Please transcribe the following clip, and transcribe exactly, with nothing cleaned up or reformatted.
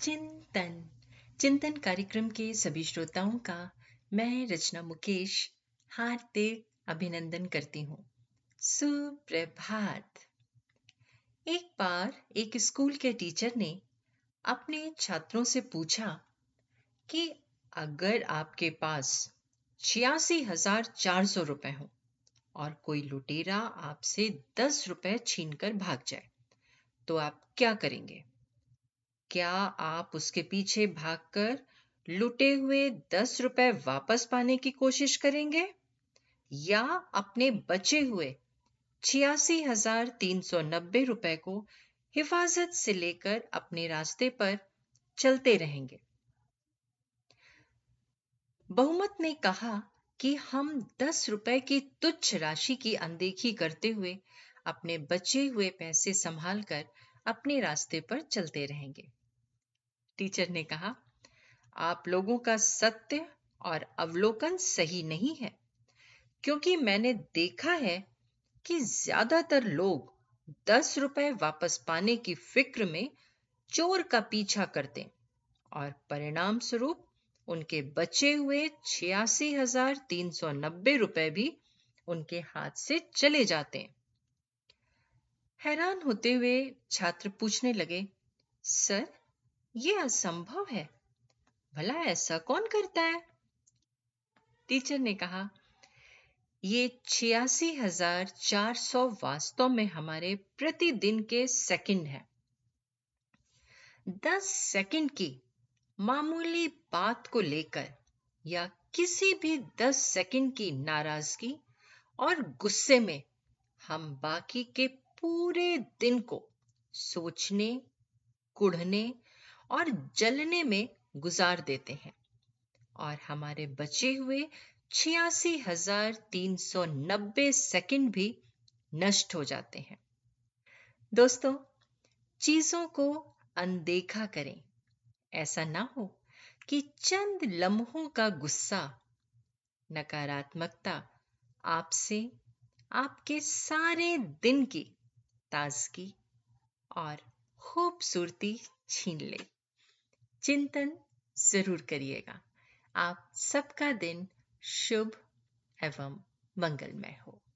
चिंतन चिंतन कार्यक्रम के सभी श्रोताओं का मैं रचना मुकेश हार्दिक अभिनंदन करती हूँ। सुप्रभात। एक बार एक स्कूल के टीचर ने अपने छात्रों से पूछा कि अगर आपके पास छियासी हजार चार सौ रुपए हो और कोई लुटेरा आपसे दस रुपए छीनकर भाग जाए तो आप क्या करेंगे? क्या आप उसके पीछे भागकर लुटे हुए दस रुपए वापस पाने की कोशिश करेंगे या अपने बचे हुए छियासी हजार तीन सौ नब्बे रुपए को हिफाजत से लेकर अपने रास्ते पर चलते रहेंगे? बहुमत ने कहा कि हम दस रुपए की तुच्छ राशि की अनदेखी करते हुए अपने बचे हुए पैसे संभाल कर अपने रास्ते पर चलते रहेंगे। टीचर ने कहा, आप लोगों का सत्य और अवलोकन सही नहीं है, क्योंकि मैंने देखा है कि ज्यादातर लोग दस रुपए वापस पाने की फिक्र में चोर का पीछा करते और परिणाम स्वरूप उनके बचे हुए छियासी हजार तीन सौ नब्बे रुपए भी उनके हाथ से चले जाते हैं। हैरान होते हुए छात्र पूछने लगे, सर ये असंभव है, भला ऐसा कौन करता है? टीचर ने कहा, ये छियासी हजार चार सौ वास्तव में हमारे प्रतिदिन के सेकंड है। दस सेकंड की मामूली बात को लेकर या किसी भी दस सेकंड की नाराजगी और गुस्से में हम बाकी के पूरे दिन को सोचने, कुढ़ने और जलने में गुजार देते हैं और हमारे बचे हुए छियासी हजार तीन सौ नब्बे सेकेंड भी नष्ट हो जाते हैं। दोस्तों, चीजों को अनदेखा करें। ऐसा ना हो कि चंद लम्हों का गुस्सा, नकारात्मकता आपसे आपके सारे दिन की ताजगी और खूबसूरती छीन ले। चिंतन जरूर करिएगा। आप सबका दिन शुभ एवं मंगलमय हो।